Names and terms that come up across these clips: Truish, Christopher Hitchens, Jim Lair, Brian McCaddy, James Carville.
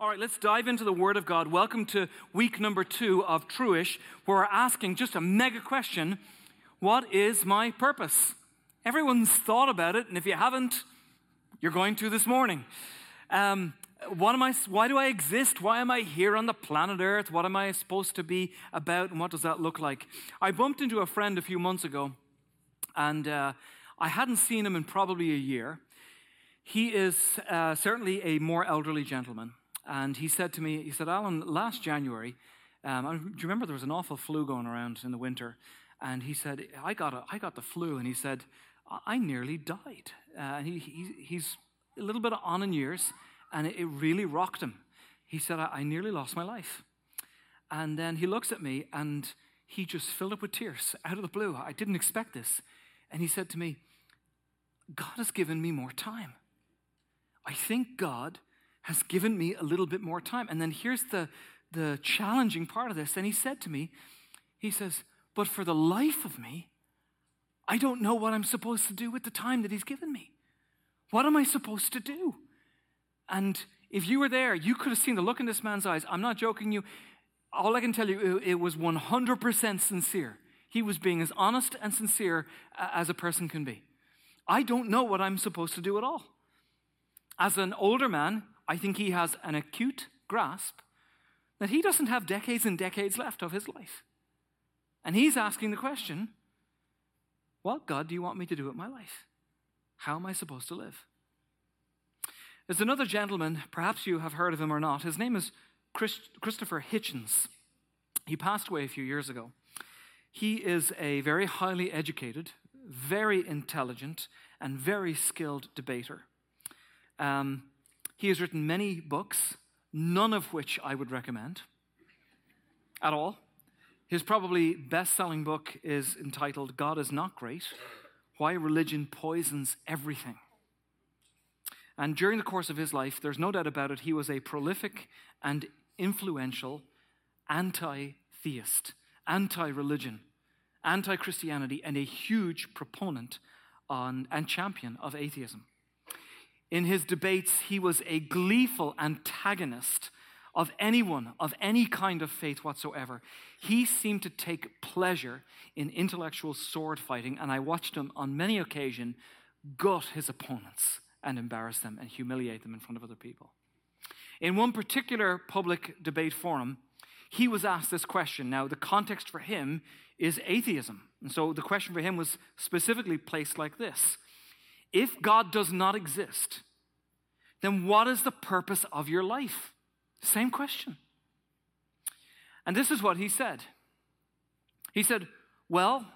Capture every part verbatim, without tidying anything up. All right, let's dive into the Word of God. Welcome to week number two of Truish, where we're asking just a mega question: what is my purpose? Everyone's thought about it, and if you haven't, you're going to this morning. Um, what am I? Why do I exist? Why am I here on the planet Earth? What am I supposed to be about, and what does that look like? I bumped into a friend a few months ago, and uh, I hadn't seen him in probably a year. He is uh, certainly a more elderly gentleman. And he said to me, he said, Alan, last January, um, I, do you remember there was an awful flu going around in the winter? And he said, I got a, I got the flu. And he said, I nearly died. Uh, he, he He's a little bit on in years, and it, it really rocked him. He said, I, I nearly lost my life. And then he looks at me, and he just filled up with tears out of the blue. I didn't expect this. And he said to me, God has given me more time. I think God has given me a little bit more time. And then here's the, the challenging part of this. And he said to me, he says, but for the life of me, I don't know what I'm supposed to do with the time that he's given me. What am I supposed to do? And if you were there, you could have seen the look in this man's eyes. I'm not joking you. All I can tell you, it was one hundred percent sincere. He was being as honest and sincere as a person can be. I don't know what I'm supposed to do at all. As an older man, I think he has an acute grasp that he doesn't have decades and decades left of his life. And he's asking the question, what, God, do you want me to do with my life? How am I supposed to live? There's another gentleman, perhaps you have heard of him or not. His name is Christ- Christopher Hitchens. He passed away a few years ago. He is a very highly educated, very intelligent, and very skilled debater. Um... He has written many books, none of which I would recommend at all. His probably best-selling book is entitled God Is Not Great, Why Religion Poisons Everything. And during the course of his life, there's no doubt about it, he was a prolific and influential anti-theist, anti-religion, anti-Christianity, and a huge proponent on, and champion of atheism. In his debates, he was a gleeful antagonist of anyone, of any kind of faith whatsoever. He seemed to take pleasure in intellectual sword fighting, and I watched him on many occasions gut his opponents and embarrass them and humiliate them in front of other people. In one particular public debate forum, he was asked this question. Now, the context for him is atheism, and so the question for him was specifically placed like this: if God does not exist, then what is the purpose of your life? Same question. And this is what he said. He said, well,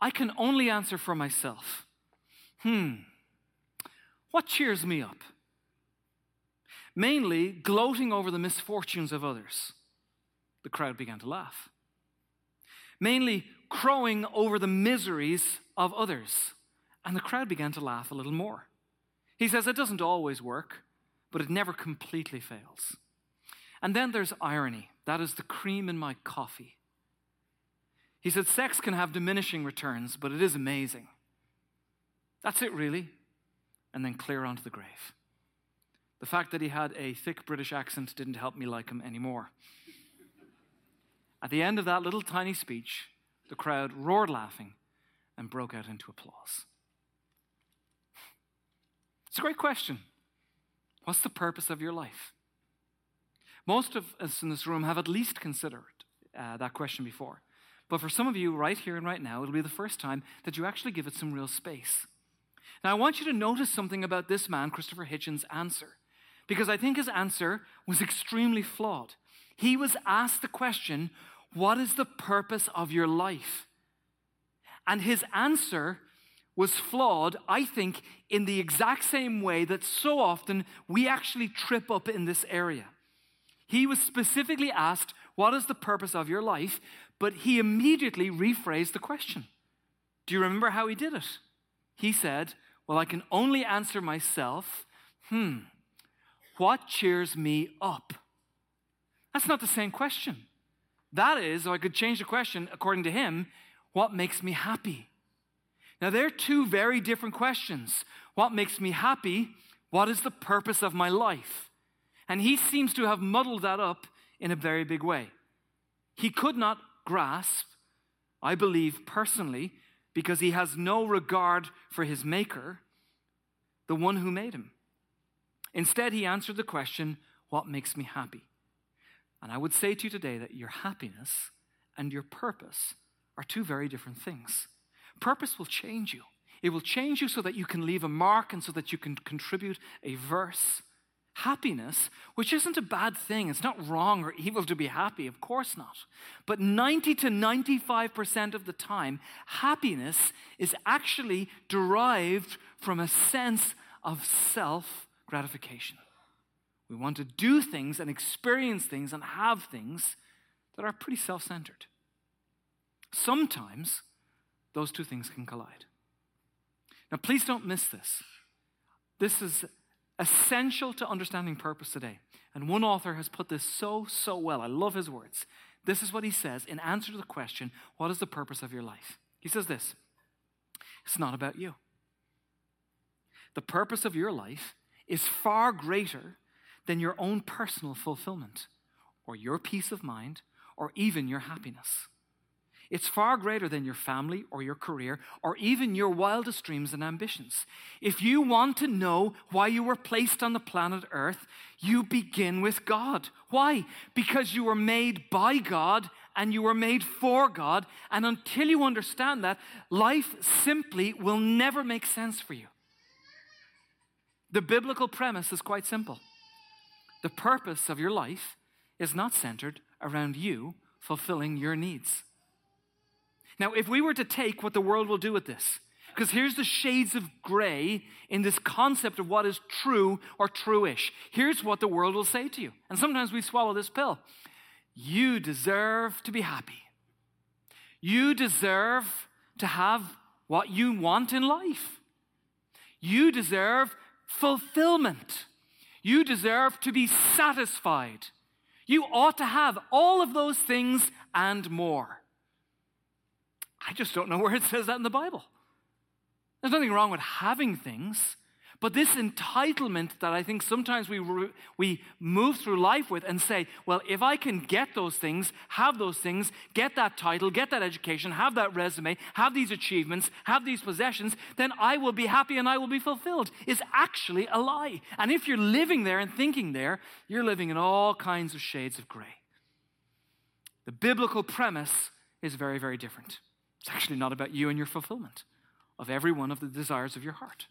I can only answer for myself. Hmm. What cheers me up? Mainly gloating over the misfortunes of others. The crowd began to laugh. Mainly crowing over the miseries of others. And the crowd began to laugh a little more. He says, it doesn't always work, but it never completely fails. And then there's irony. That is the cream in my coffee. He said, sex can have diminishing returns, but it is amazing. That's it, really. And then clear onto the grave. The fact that he had a thick British accent didn't help me like him anymore. At the end of that little tiny speech, the crowd roared laughing and broke out into applause. It's a great question. What's the purpose of your life? Most of us in this room have at least considered uh, that question before. But for some of you right here and right now, it'll be the first time that you actually give it some real space. Now, I want you to notice something about this man, Christopher Hitchens' answer, because I think his answer was extremely flawed. He was asked the question, what is the purpose of your life? And his answer was flawed, I think, in the exact same way that so often we actually trip up in this area. He was specifically asked, what is the purpose of your life? But he immediately rephrased the question. Do you remember how he did it? He said, well, I can only answer myself. Hmm, what cheers me up? That's not the same question. That is, or I could change the question according to him, what makes me happy? Now, they're two very different questions. What makes me happy? What is the purpose of my life? And he seems to have muddled that up in a very big way. He could not grasp, I believe personally, because he has no regard for his maker, the one who made him. Instead, he answered the question, what makes me happy? And I would say to you today that your happiness and your purpose are two very different things. Purpose will change you. It will change you so that you can leave a mark and so that you can contribute a verse. Happiness, which isn't a bad thing, it's not wrong or evil to be happy, of course not. But ninety to ninety-five percent of the time, happiness is actually derived from a sense of self-gratification. We want to do things and experience things and have things that are pretty self-centered. Sometimes those two things can collide. Now, please don't miss this. This is essential to understanding purpose today. And one author has put this so, so well. I love his words. This is what he says in answer to the question, what is the purpose of your life? He says this, it's not about you. The purpose of your life is far greater than your own personal fulfillment or your peace of mind or even your happiness. It's far greater than your family or your career or even your wildest dreams and ambitions. If you want to know why you were placed on the planet Earth, you begin with God. Why? Because you were made by God and you were made for God. And until you understand that, life simply will never make sense for you. The biblical premise is quite simple. The purpose of your life is not centered around you fulfilling your needs. Now, if we were to take what the world will do with this, because here's the shades of gray in this concept of what is true or truish. Here's what the world will say to you. And sometimes we swallow this pill. You deserve to be happy. You deserve to have what you want in life. You deserve fulfillment. You deserve to be satisfied. You ought to have all of those things and more. I just don't know where it says that in the Bible. There's nothing wrong with having things, but this entitlement that I think sometimes we re- we move through life with and say, well, if I can get those things, have those things, get that title, get that education, have that resume, have these achievements, have these possessions, then I will be happy and I will be fulfilled, is actually a lie. And if you're living there and thinking there, you're living in all kinds of shades of gray. The biblical premise is very, very different. It's actually not about you and your fulfillment of every one of the desires of your heart.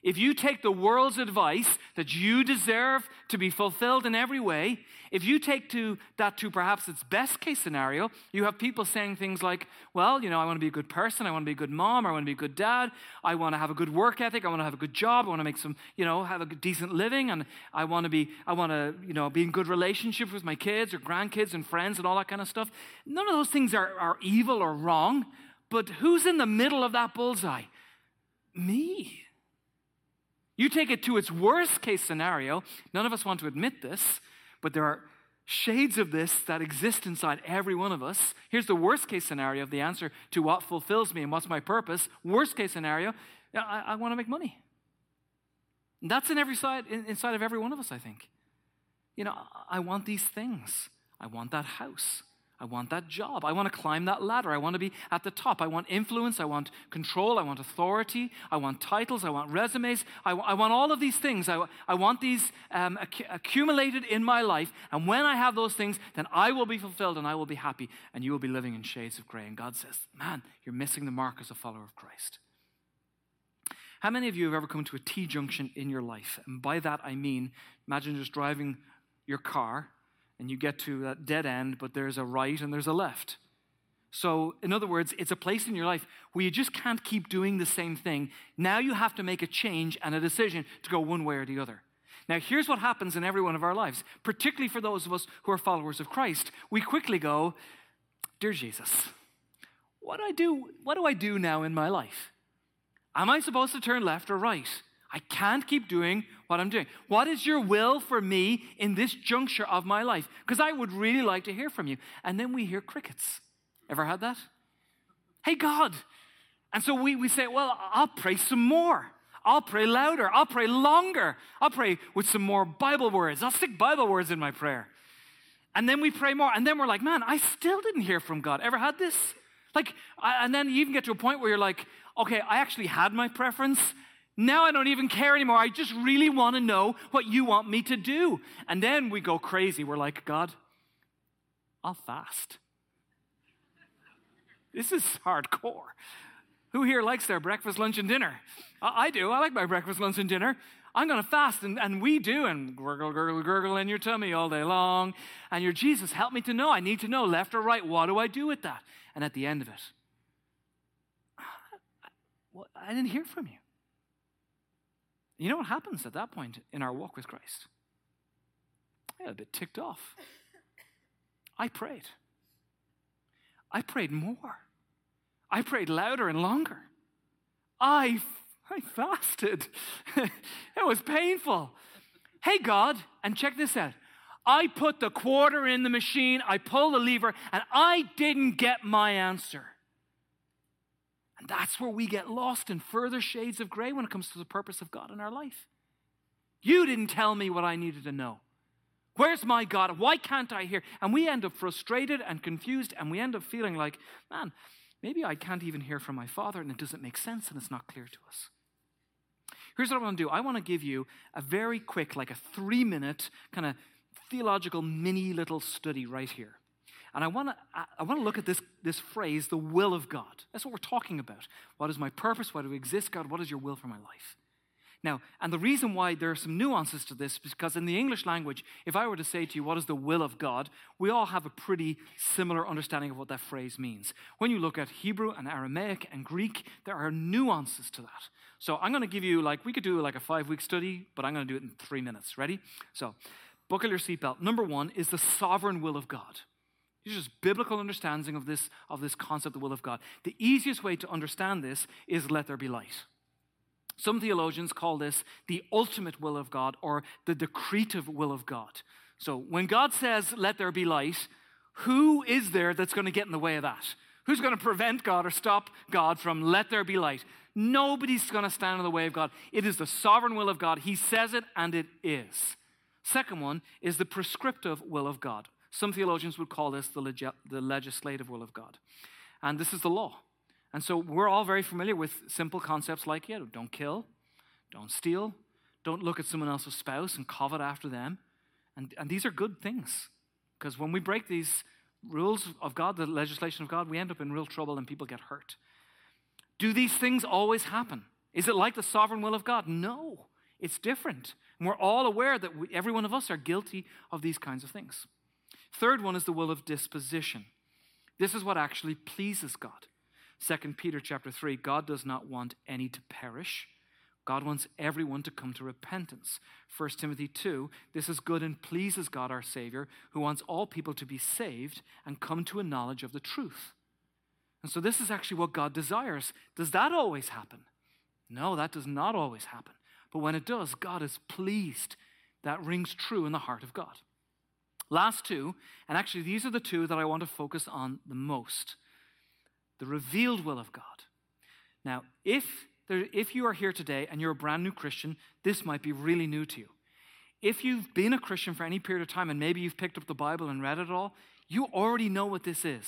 If you take the world's advice that you deserve to be fulfilled in every way, if you take to that to perhaps its best case scenario, you have people saying things like, well, you know, I want to be a good person, I want to be a good mom, I want to be a good dad, I want to have a good work ethic, I want to have a good job, I want to make some, you know, have a decent living, and I want to be, I want to, you know, be in good relationships with my kids or grandkids and friends and all that kind of stuff. None of those things are, are evil or wrong, but who's in the middle of that bullseye? Me. You take it to its worst case scenario. None of us want to admit this, but there are shades of this that exist inside every one of us. Here's the worst case scenario of the answer to what fulfills me and what's my purpose. Worst case scenario, I, I want to make money. And that's in every side, inside of every one of us, I think. You know, I want these things. I want that house. I want that job. I want to climb that ladder. I want to be at the top. I want influence. I want control. I want authority. I want titles. I want resumes. I, w- I want all of these things. I, I want these um, ac- accumulated in my life. And when I have those things, then I will be fulfilled and I will be happy. And you will be living in shades of gray. And God says, man, you're missing the mark as a follower of Christ. How many of you have ever come to a T-junction in your life? And by that I mean, imagine just driving your car and you get to that dead end, but there's a right and there's a left. So, in other words, it's a place in your life where you just can't keep doing the same thing. Now you have to make a change and a decision to go one way or the other. Now, here's what happens in every one of our lives, particularly for those of us who are followers of Christ. We quickly go, dear Jesus, what do I do? What do I do now in my life? Am I supposed to turn left or right? I can't keep doing what I'm doing. What is your will for me in this juncture of my life? Because I would really like to hear from you. And then we hear crickets. Ever had that? Hey, God. And so we, we say, well, I'll pray some more. I'll pray louder. I'll pray longer. I'll pray with some more Bible words. I'll stick Bible words in my prayer. And then we pray more. And then we're like, man, I still didn't hear from God. Ever had this? Like, and then you even get to a point where you're like, okay, I actually had my preference. Now I don't even care anymore. I just really want to know what you want me to do. And then we go crazy. We're like, God, I'll fast. This is hardcore. Who here likes their breakfast, lunch, and dinner? I, I do. I like my breakfast, lunch, and dinner. I'm going to fast, and, and we do, and gurgle, gurgle, gurgle in your tummy all day long. And you're, Jesus, help me to know. I need to know, left or right, what do I do with that? And at the end of it, I, I didn't hear from you. You know what happens at that point in our walk with Christ? I got a bit ticked off. I prayed. I prayed more. I prayed louder and longer. I, I fasted. It was painful. Hey, God, and check this out. I put the quarter in the machine, I pulled the lever, and I didn't get my answer. And that's where we get lost in further shades of gray when it comes to the purpose of God in our life. You didn't tell me what I needed to know. Where's my God? Why can't I hear? And we end up frustrated and confused, and we end up feeling like, man, maybe I can't even hear from my Father, and it doesn't make sense, and it's not clear to us. Here's what I want to do. I want to give you a very quick, like a three-minute kind of theological mini little study right here. And I want to I want to look at this, this phrase, the will of God. That's what we're talking about. What is my purpose? Why do we exist, God? What is your will for my life? Now, and the reason why there are some nuances to this is because in the English language, if I were to say to you, what is the will of God? We all have a pretty similar understanding of what that phrase means. When you look at Hebrew and Aramaic and Greek, there are nuances to that. So I'm going to give you, like, we could do like a five-week study, but I'm going to do it in three minutes. Ready? So buckle your seatbelt. Number one is the sovereign will of God. It's just biblical understanding of this, of this concept, the will of God. The easiest way to understand this is let there be light. Some theologians call this the ultimate will of God or the decretive will of God. So when God says, let there be light, who is there that's going to get in the way of that? Who's going to prevent God or stop God from let there be light? Nobody's going to stand in the way of God. It is the sovereign will of God. He says it and it is. Second one is the prescriptive will of God. Some theologians would call this the, leg- the legislative will of God. And this is the law. And so we're all very familiar with simple concepts like, yeah, don't kill, don't steal, don't look at someone else's spouse and covet after them. And, and these are good things. Because when we break these rules of God, the legislation of God, we end up in real trouble and people get hurt. Do these things always happen? Is it like the sovereign will of God? No, it's different. And we're all aware that we, every one of us are guilty of these kinds of things. Third one is the will of disposition. This is what actually pleases God. Second Peter chapter three, God does not want any to perish. God wants everyone to come to repentance. First Timothy two, this is good and pleases God our Savior, who wants all people to be saved and come to a knowledge of the truth. And so this is actually what God desires. Does that always happen? No, that does not always happen. But when it does, God is pleased. That rings true in the heart of God. Last two, and actually these are the two that I want to focus on the most. The revealed will of God. Now, if there, if you are here today and you're a brand new Christian, this might be really new to you. If you've been a Christian for any period of time and maybe you've picked up the Bible and read it all, you already know what this is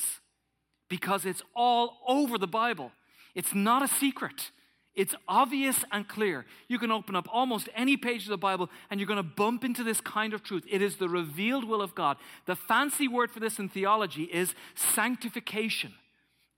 because it's all over the Bible. It's not a secret. It's obvious and clear. You can open up almost any page of the Bible and you're going to bump into this kind of truth. It is the revealed will of God. The fancy word for this in theology is sanctification.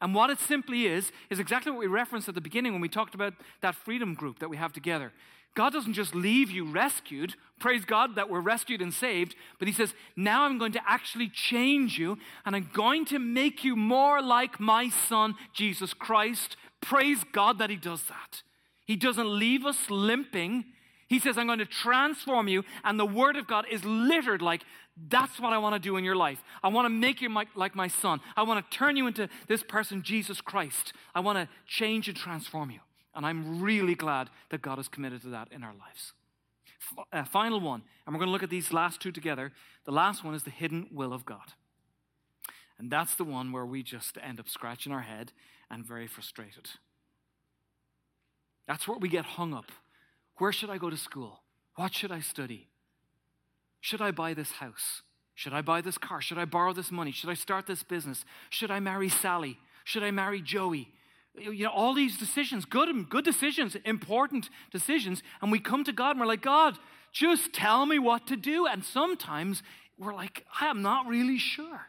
And what it simply is, is exactly what we referenced at the beginning when we talked about that freedom group that we have together. God doesn't just leave you rescued. Praise God that we're rescued and saved. But he says, now I'm going to actually change you, and I'm going to make you more like my son, Jesus Christ. Praise God that he does that. He doesn't leave us limping. He says, I'm going to transform you, and the word of God is littered like, that's what I want to do in your life. I want to make you my, like my son. I want to turn you into this person, Jesus Christ. I want to change and transform you. And I'm really glad that God is committed to that in our lives. F- uh, final one, and we're going to look at these last two together. The last one is the hidden will of God. And that's the one where we just end up scratching our head and very frustrated. That's where we get hung up. Where should I go to school? What should I study? Should I buy this house? Should I buy this car? Should I borrow this money? Should I start this business? Should I marry Sally? Should I marry Joey? You know, all these decisions, good, good decisions, important decisions, and we come to God and we're like, God, just tell me what to do. And sometimes we're like, I am not really sure.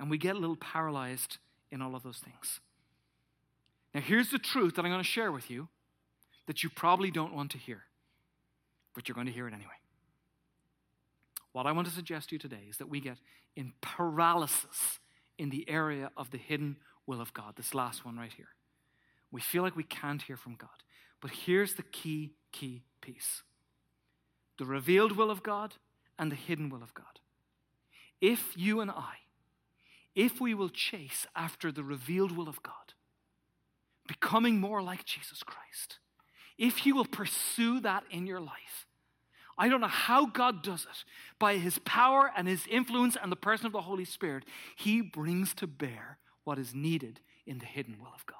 And we get a little paralyzed in all of those things. Now, here's the truth that I'm going to share with you that you probably don't want to hear, but you're going to hear it anyway. What I want to suggest to you today is that we get in paralysis in the area of the hidden will of God, this last one right here. We feel like we can't hear from God. But here's the key, key piece. The revealed will of God and the hidden will of God. If you and I, if we will chase after the revealed will of God, becoming more like Jesus Christ, if you will pursue that in your life, I don't know how God does it. By his power and his influence and the person of the Holy Spirit, he brings to bear what is needed in the hidden will of God.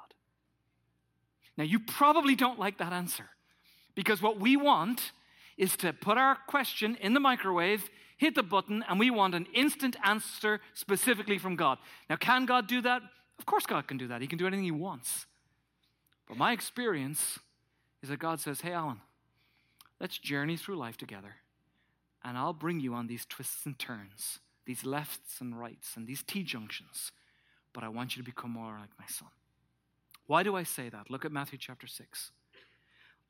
Now, you probably don't like that answer, because what we want is to put our question in the microwave, hit the button, and we want an instant answer specifically from God. Now, can God do that? Of course God can do that. He can do anything he wants. But my experience is that God says, hey, Alan, let's journey through life together, and I'll bring you on these twists and turns, these lefts and rights, and these T-junctions, but I want you to become more like my son. Why do I say that? Look at Matthew chapter six.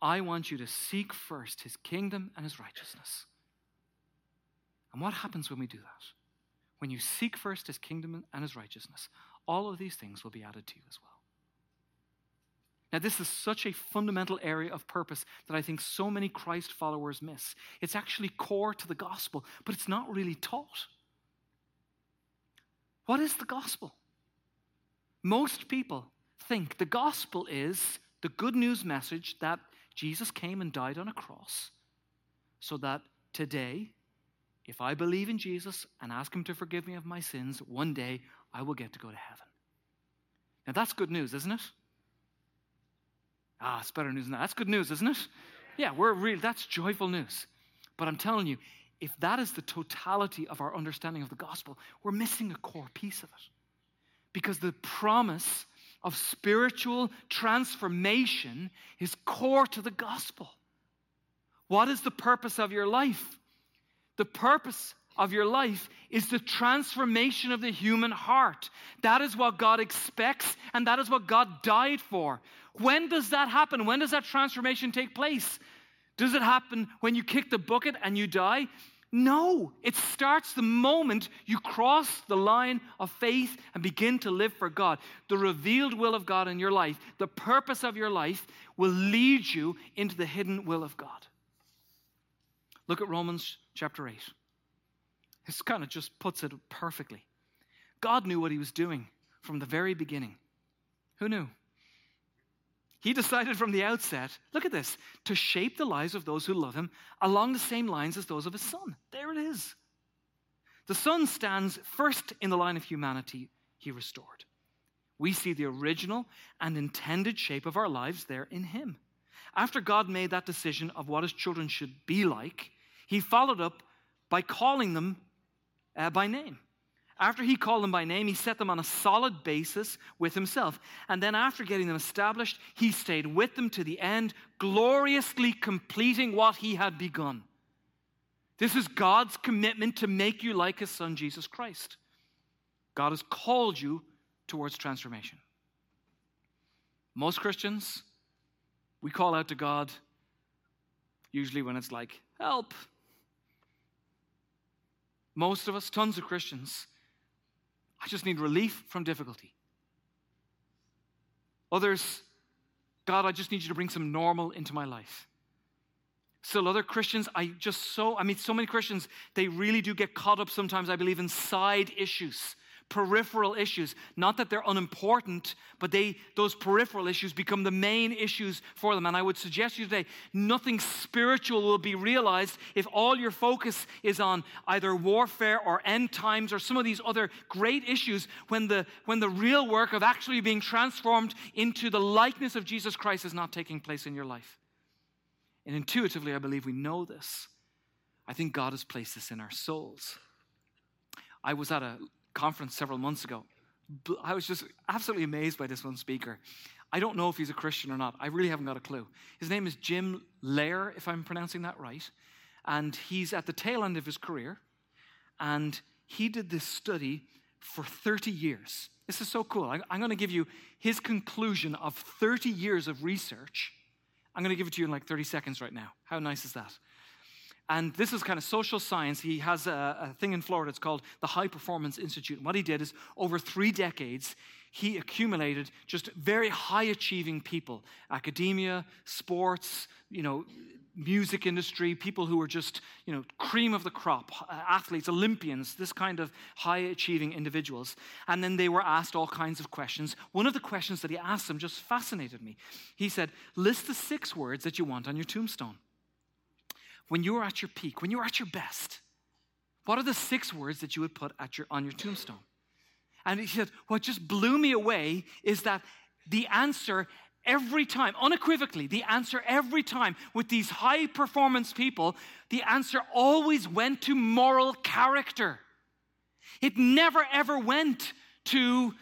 I want you to seek first his kingdom and his righteousness. And what happens when we do that? When you seek first his kingdom and his righteousness, all of these things will be added to you as well. Now, this is such a fundamental area of purpose that I think so many Christ followers miss. It's actually core to the gospel, but it's not really taught. What is the gospel? Most people think the gospel is the good news message that Jesus came and died on a cross so that today, if I believe in Jesus and ask him to forgive me of my sins, one day I will get to go to heaven. Now, that's good news, isn't it? Ah, it's better news than that. That's good news, isn't it? Yeah, we're real. That's joyful news. But I'm telling you, if that is the totality of our understanding of the gospel, we're missing a core piece of it. Because the promise of spiritual transformation is core to the gospel. What is the purpose of your life? The purpose of your life is the transformation of the human heart. That is what God expects, and that is what God died for. When does that happen? When does that transformation take place? Does it happen when you kick the bucket and you die? No, it starts the moment you cross the line of faith and begin to live for God. The revealed will of God in your life, the purpose of your life, will lead you into the hidden will of God. Look at Romans chapter eight. This kind of just puts it perfectly. God knew what he was doing from the very beginning. Who knew? He decided from the outset, look at this, to shape the lives of those who love him along the same lines as those of his son. There it is. The son stands first in the line of humanity he restored. We see the original and intended shape of our lives there in him. After God made that decision of what his children should be like, he followed up by calling them uh, by name. After he called them by name, he set them on a solid basis with himself. And then after getting them established, he stayed with them to the end, gloriously completing what he had begun. This is God's commitment to make you like his son, Jesus Christ. God has called you towards transformation. Most Christians, we call out to God usually when it's like, help. Most of us, tons of Christians, I just need relief from difficulty. Others, God, I just need you to bring some normal into my life. Still other Christians, I just so, I mean, so many Christians, they really do get caught up sometimes, I believe, in side issues, peripheral issues. Not that they're unimportant, but they, those peripheral issues become the main issues for them. And I would suggest to you today, nothing spiritual will be realized if all your focus is on either warfare or end times or some of these other great issues when the, when the real work of actually being transformed into the likeness of Jesus Christ is not taking place in your life. And intuitively, I believe we know this. I think God has placed this in our souls. I was at a conference several months ago. I was just absolutely amazed by this one speaker. I don't know if he's a Christian or not. I really haven't got a clue. His name is Jim Lair, if I'm pronouncing that right. And he's at the tail end of his career. And he did this study for thirty years. This is so cool. I'm going to give you his conclusion of thirty years of research. I'm going to give it to you in like thirty seconds right now. How nice is that? And this is kind of social science. He has a, a thing in Florida. It's called the High Performance Institute. And what he did is, over three decades, he accumulated just very high-achieving people. Academia, sports, you know, music industry, people who were just, you know, cream of the crop, athletes, Olympians, this kind of high-achieving individuals. And then they were asked all kinds of questions. One of the questions that he asked them just fascinated me. He said, list the six words that you want on your tombstone. When you are at your peak, when you are at your best, what are the six words that you would put at your, on your tombstone? And he said, what just blew me away is that the answer every time, unequivocally, the answer every time with these high-performance people, the answer always went to moral character. It never, ever went to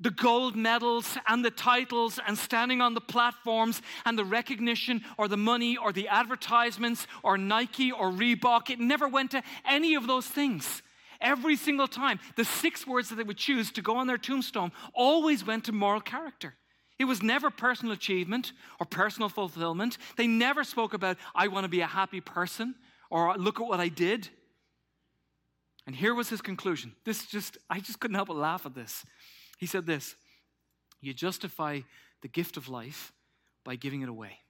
the gold medals and the titles and standing on the platforms and the recognition or the money or the advertisements or Nike or Reebok. It never went to any of those things. Every single time, the six words that they would choose to go on their tombstone always went to moral character. It was never personal achievement or personal fulfillment. They never spoke about, I want to be a happy person or look at what I did. And here was his conclusion. This just, I just couldn't help but laugh at this. He said this, you justify the gift of life by giving it away.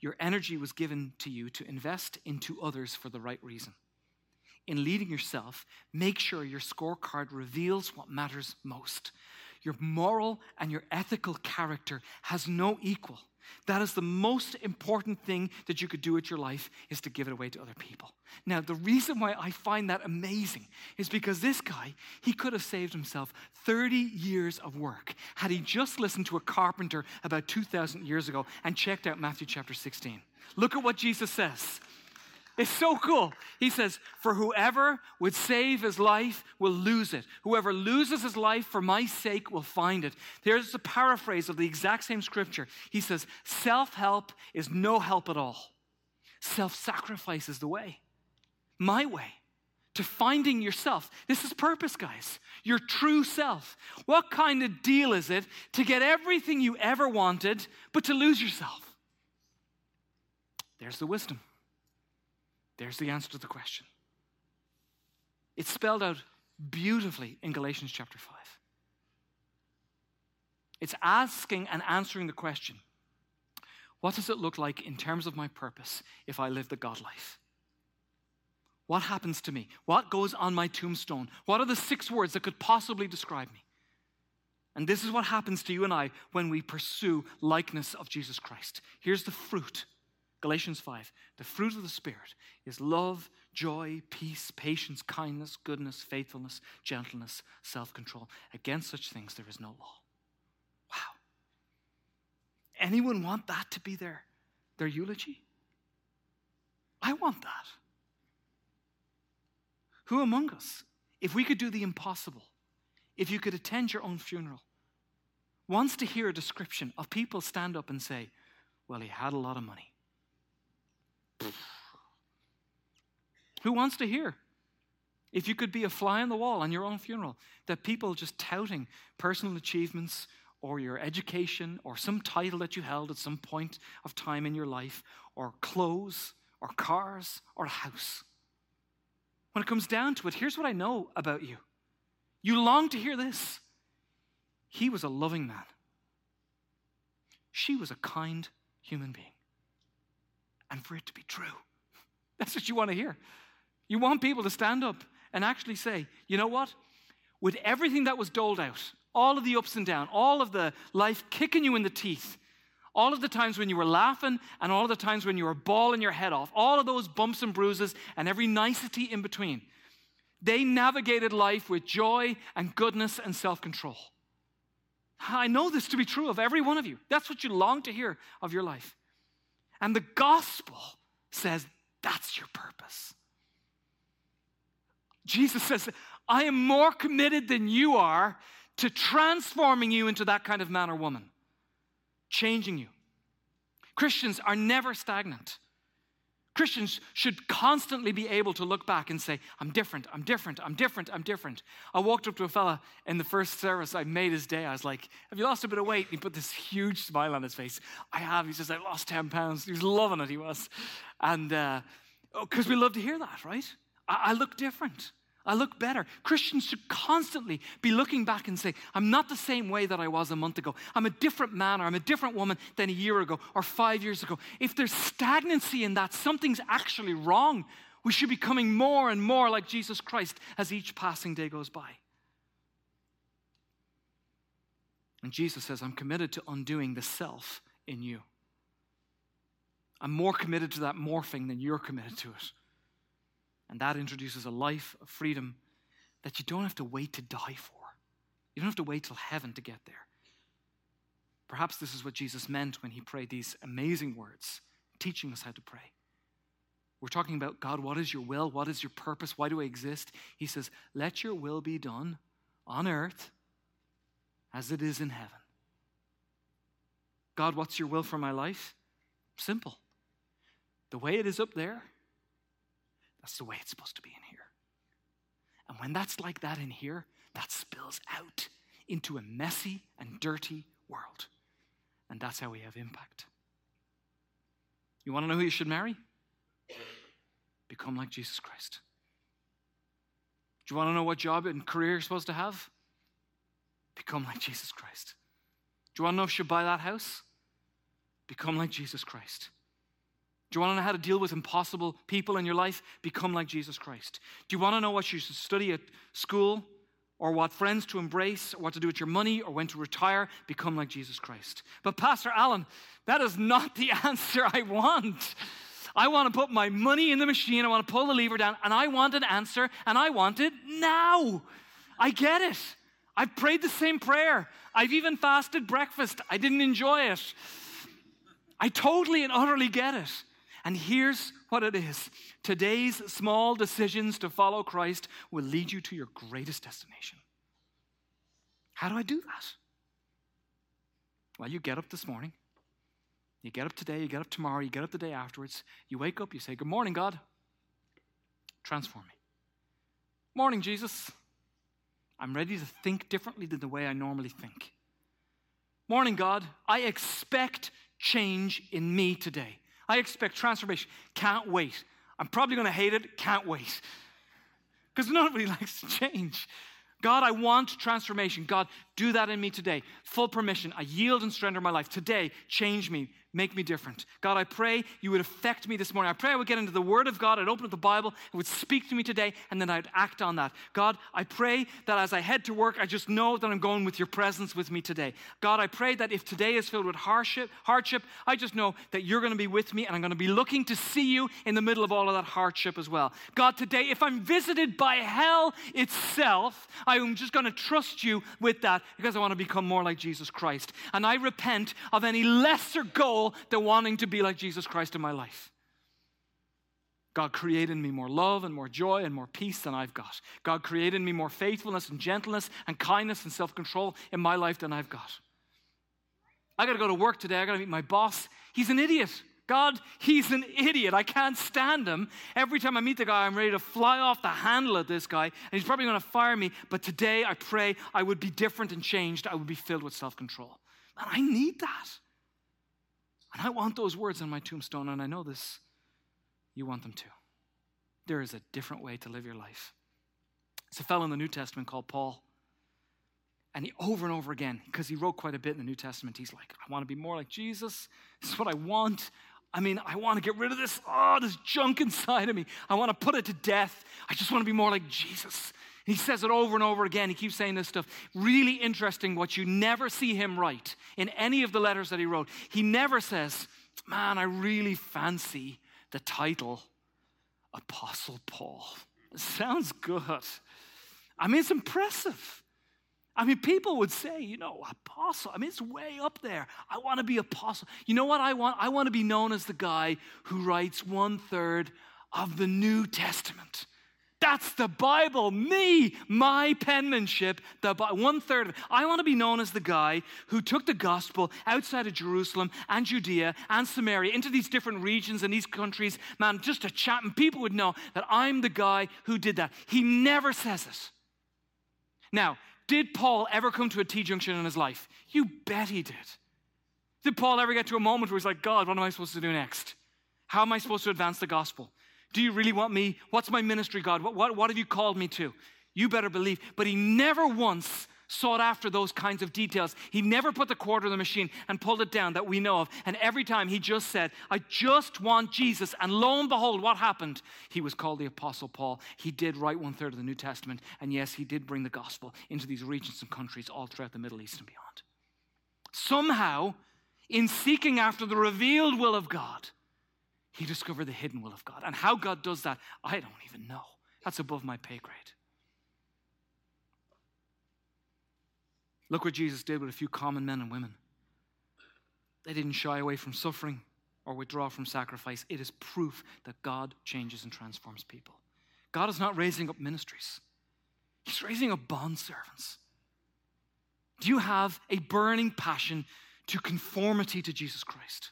Your energy was given to you to invest into others for the right reason. In leading yourself, make sure your scorecard reveals what matters most. Your moral and your ethical character has no equal. That is the most important thing that you could do with your life, is to give it away to other people. Now, the reason why I find that amazing is because this guy, he could have saved himself thirty years of work had he just listened to a carpenter about two thousand years ago and checked out Matthew chapter sixteen. Look at what Jesus says. It's so cool. He says, for whoever would save his life will lose it. Whoever loses his life for my sake will find it. There's a paraphrase of the exact same scripture. He says, self-help is no help at all. Self-sacrifice is the way. My way to finding yourself. This is purpose, guys. Your true self. What kind of deal is it to get everything you ever wanted, but to lose yourself? There's the wisdom. There's the answer to the question. It's spelled out beautifully in Galatians chapter five. It's asking and answering the question, what does it look like in terms of my purpose if I live the God life? What happens to me? What goes on my tombstone? What are the six words that could possibly describe me? And this is what happens to you and I when we pursue likeness of Jesus Christ. Here's the fruit. Galatians five, the fruit of the Spirit is love, joy, peace, patience, kindness, goodness, faithfulness, gentleness, self-control. Against such things there is no law. Wow. Anyone want that to be their, their eulogy? I want that. Who among us, if we could do the impossible, if you could attend your own funeral, wants to hear a description of people stand up and say, well, he had a lot of money. Who wants to hear, if you could be a fly on the wall on your own funeral, that people just touting personal achievements or your education or some title that you held at some point of time in your life, or clothes or cars or a house? When it comes down to it, here's what I know about you. You long to hear this. He was a loving man. She was a kind human being. And for it to be true. That's what you want to hear. You want people to stand up and actually say, you know what? With everything that was doled out, all of the ups and downs, all of the life kicking you in the teeth, all of the times when you were laughing and all of the times when you were bawling your head off, all of those bumps and bruises and every nicety in between, they navigated life with joy and goodness and self-control. I know this to be true of every one of you. That's what you long to hear of your life. And the gospel says that's your purpose. Jesus says, I am more committed than you are to transforming you into that kind of man or woman, changing you. Christians are never stagnant. Christians should constantly be able to look back and say, I'm different, I'm different, I'm different, I'm different. I walked up to a fella in the first service. I made his day. I was like, have you lost a bit of weight? And he put this huge smile on his face. I have. He's just like, I lost ten pounds. He was loving it, he was. And uh, because we love to hear that, right? I, I look different. I look better. Christians should constantly be looking back and say, I'm not the same way that I was a month ago. I'm a different man, or I'm a different woman than a year ago or five years ago. If there's stagnancy in that, something's actually wrong. We should be becoming more and more like Jesus Christ as each passing day goes by. And Jesus says, I'm committed to undoing the self in you. I'm more committed to that morphing than you're committed to it. And that introduces a life of freedom that you don't have to wait to die for. You don't have to wait till heaven to get there. Perhaps this is what Jesus meant when he prayed these amazing words, teaching us how to pray. We're talking about, God, what is your will? What is your purpose? Why do I exist? He says, let your will be done on earth as it is in heaven. God, what's your will for my life? Simple. The way it is up there, that's the way it's supposed to be in here. And when that's like that in here, that spills out into a messy and dirty world. And that's how we have impact. You want to know who you should marry? Become like Jesus Christ. Do you want to know what job and career you're supposed to have? Become like Jesus Christ. Do you want to know if you should buy that house? Become like Jesus Christ. Do you want to know how to deal with impossible people in your life? Become like Jesus Christ. Do you want to know what you should study at school, or what friends to embrace, or what to do with your money, or when to retire? Become like Jesus Christ. But Pastor Alan, that is not the answer I want. I want to put my money in the machine. I want to pull the lever down, and I want an answer, and I want it now. I get it. I've prayed the same prayer. I've even fasted breakfast. I didn't enjoy it. I totally and utterly get it. And here's what it is. Today's small decisions to follow Christ will lead you to your greatest destination. How do I do that? Well, you get up this morning. You get up today, you get up tomorrow, you get up the day afterwards. You wake up, you say, good morning, God. Transform me. Morning, Jesus. I'm ready to think differently than the way I normally think. Morning, God. I expect change in me today. I expect transformation. Can't wait. I'm probably going to hate it. Can't wait. Because nobody likes to change. God, I want transformation. God, do that in me today. Full permission. I yield and surrender my life. Today, change me. Make me different. God, I pray you would affect me this morning. I pray I would get into the Word of God. I'd open up the Bible. It would speak to me today, and then I'd act on that. God, I pray that as I head to work, I just know that I'm going with your presence with me today. God, I pray that if today is filled with hardship, hardship, I just know that you're going to be with me, and I'm going to be looking to see you in the middle of all of that hardship as well. God, today, if I'm visited by hell itself, I I'm just going to trust you with that because I want to become more like Jesus Christ. And I repent of any lesser goal than wanting to be like Jesus Christ in my life. God, create in me more love and more joy and more peace than I've got. God, create in me more faithfulness and gentleness and kindness and self-control in my life than I've got. I got to go to work today. I got to meet my boss. He's an idiot. God, he's an idiot. I can't stand him. Every time I meet the guy, I'm ready to fly off the handle at this guy, and he's probably going to fire me. But today, I pray I would be different and changed. I would be filled with self-control. Man, I need that. And I want those words on my tombstone, and I know this. You want them too. There is a different way to live your life. It's a fellow in the New Testament called Paul. And he, over and over again, because he wrote quite a bit in the New Testament, he's like, I want to be more like Jesus. This is what I want. I mean, I want to get rid of this, oh, this junk inside of me. I want to put it to death. I just want to be more like Jesus. And he says it over and over again. He keeps saying this stuff. Really interesting what you never see him write in any of the letters that he wrote. He never says, man, I really fancy the title Apostle Paul. It sounds good. I mean, it's impressive. I mean, people would say, you know, apostle. I mean, it's way up there. I want to be apostle. You know what I want? I want to be known as the guy who writes one-third of the New Testament. That's the Bible, me, my penmanship, the one-third of it. I want to be known as the guy who took the gospel outside of Jerusalem and Judea and Samaria into these different regions and these countries. Man, just a chat, and people would know that I'm the guy who did that. He never says it. Now, did Paul ever come to a T-junction in his life? You bet he did. Did Paul ever get to a moment where he's like, God, what am I supposed to do next? How am I supposed to advance the gospel? Do you really want me? What's my ministry, God? What, what, what have you called me to? You better believe. But he never once sought after those kinds of details. He never put the quarter in the machine and pulled it down that we know of. And every time he just said, I just want Jesus. And lo and behold, what happened? He was called the Apostle Paul. He did write one third of the New Testament. And yes, he did bring the gospel into these regions and countries all throughout the Middle East and beyond. Somehow, in seeking after the revealed will of God, he discovered the hidden will of God. And how God does that, I don't even know. That's above my pay grade. Look what Jesus did with a few common men and women. They didn't shy away from suffering or withdraw from sacrifice. It is proof that God changes and transforms people. God is not raising up ministries. He's raising up bondservants. Do you have a burning passion to conformity to Jesus Christ?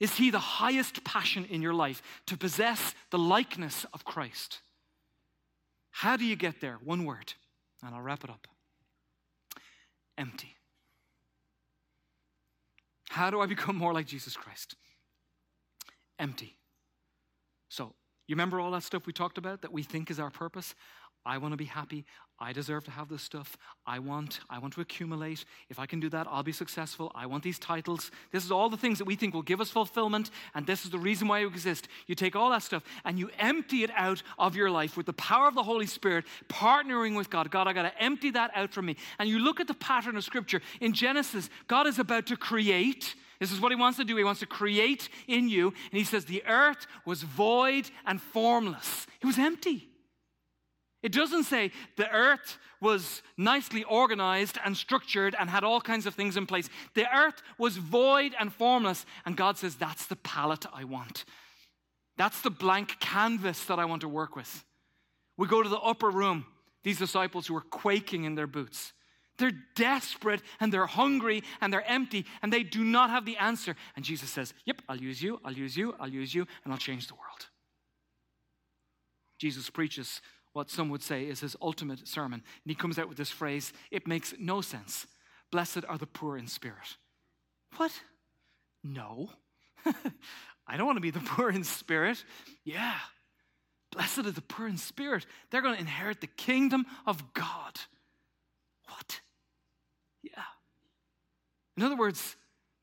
Is he the highest passion in your life to possess the likeness of Christ? How do you get there? One word, and I'll wrap it up. Empty. How do I become more like Jesus Christ? Empty. So, you remember all that stuff we talked about that we think is our purpose? I want to be happy. I deserve to have this stuff. I want, I want to accumulate. If I can do that, I'll be successful. I want these titles. This is all the things that we think will give us fulfillment, and this is the reason why you exist. You take all that stuff, and you empty it out of your life with the power of the Holy Spirit, partnering with God. God, I got to empty that out from me. And you look at the pattern of Scripture. In Genesis, God is about to create. This is what he wants to do. He wants to create in you. And he says, the earth was void and formless. It was empty. It doesn't say the earth was nicely organized and structured and had all kinds of things in place. The earth was void and formless. And God says, that's the palette I want. That's the blank canvas that I want to work with. We go to the upper room. These disciples who are quaking in their boots. They're desperate and they're hungry and they're empty and they do not have the answer. And Jesus says, yep, I'll use you, I'll use you, I'll use you, and I'll change the world. Jesus preaches what some would say is his ultimate sermon. And he comes out with this phrase, it makes no sense. Blessed are the poor in spirit. What? No. I don't want to be the poor in spirit. Yeah. Blessed are the poor in spirit. They're going to inherit the kingdom of God. What? Yeah. In other words,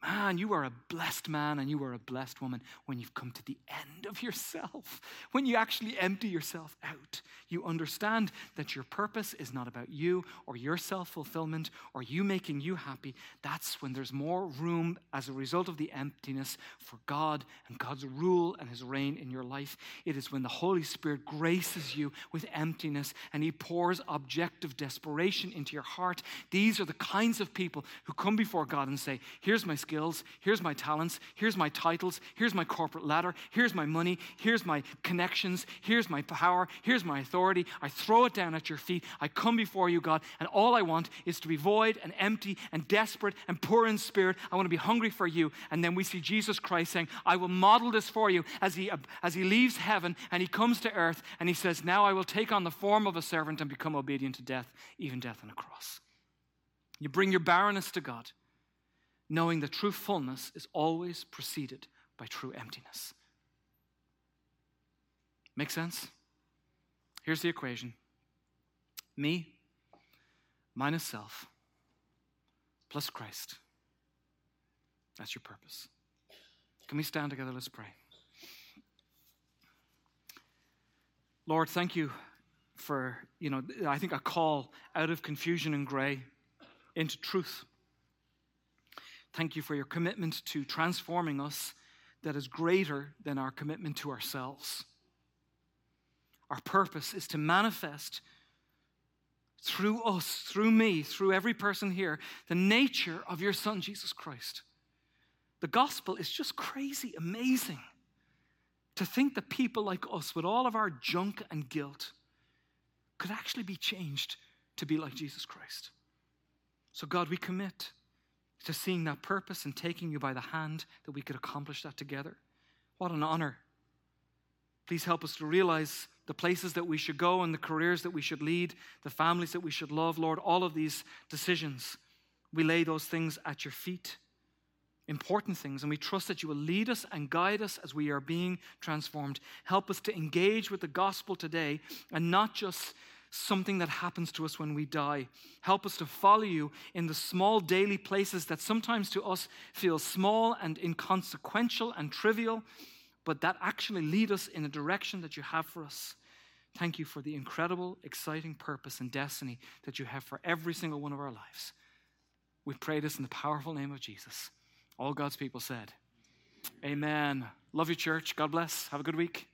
man, you are a blessed man and you are a blessed woman when you've come to the end of yourself. When you actually empty yourself out, you understand that your purpose is not about you or your self-fulfillment or you making you happy. That's when there's more room as a result of the emptiness for God and God's rule and his reign in your life. It is when the Holy Spirit graces you with emptiness and he pours objective desperation into your heart. These are the kinds of people who come before God and say, here's my skill. Skills, here's my talents, here's my titles, here's my corporate ladder, here's my money, here's my connections, here's my power, here's my authority. I throw it down at your feet. I come before you, God, and all I want is to be void and empty and desperate and poor in spirit. I want to be hungry for you. And then we see Jesus Christ saying, I will model this for you as he, as he leaves heaven and he comes to earth and he says, now I will take on the form of a servant and become obedient to death, even death on a cross. You bring your barrenness to God, knowing that true fullness is always preceded by true emptiness. Make sense? Here's the equation. Me minus self plus Christ. That's your purpose. Can we stand together? Let's pray. Lord, thank you for, you know, I think a call out of confusion and gray into truth. Thank you for your commitment to transforming us that is greater than our commitment to ourselves. Our purpose is to manifest through us, through me, through every person here, the nature of your Son, Jesus Christ. The gospel is just crazy, amazing. To think that people like us, with all of our junk and guilt, could actually be changed to be like Jesus Christ. So God, we commit to seeing that purpose and taking you by the hand that we could accomplish that together. What an honor. Please help us to realize the places that we should go and the careers that we should lead, the families that we should love. Lord, all of these decisions, we lay those things at your feet, important things, and we trust that you will lead us and guide us as we are being transformed. Help us to engage with the gospel today and not just something that happens to us when we die. Help us to follow you in the small daily places that sometimes to us feel small and inconsequential and trivial, but that actually lead us in a direction that you have for us. Thank you for the incredible, exciting purpose and destiny that you have for every single one of our lives. We pray this in the powerful name of Jesus. All God's people said, amen. Love you, church. God bless. Have a good week.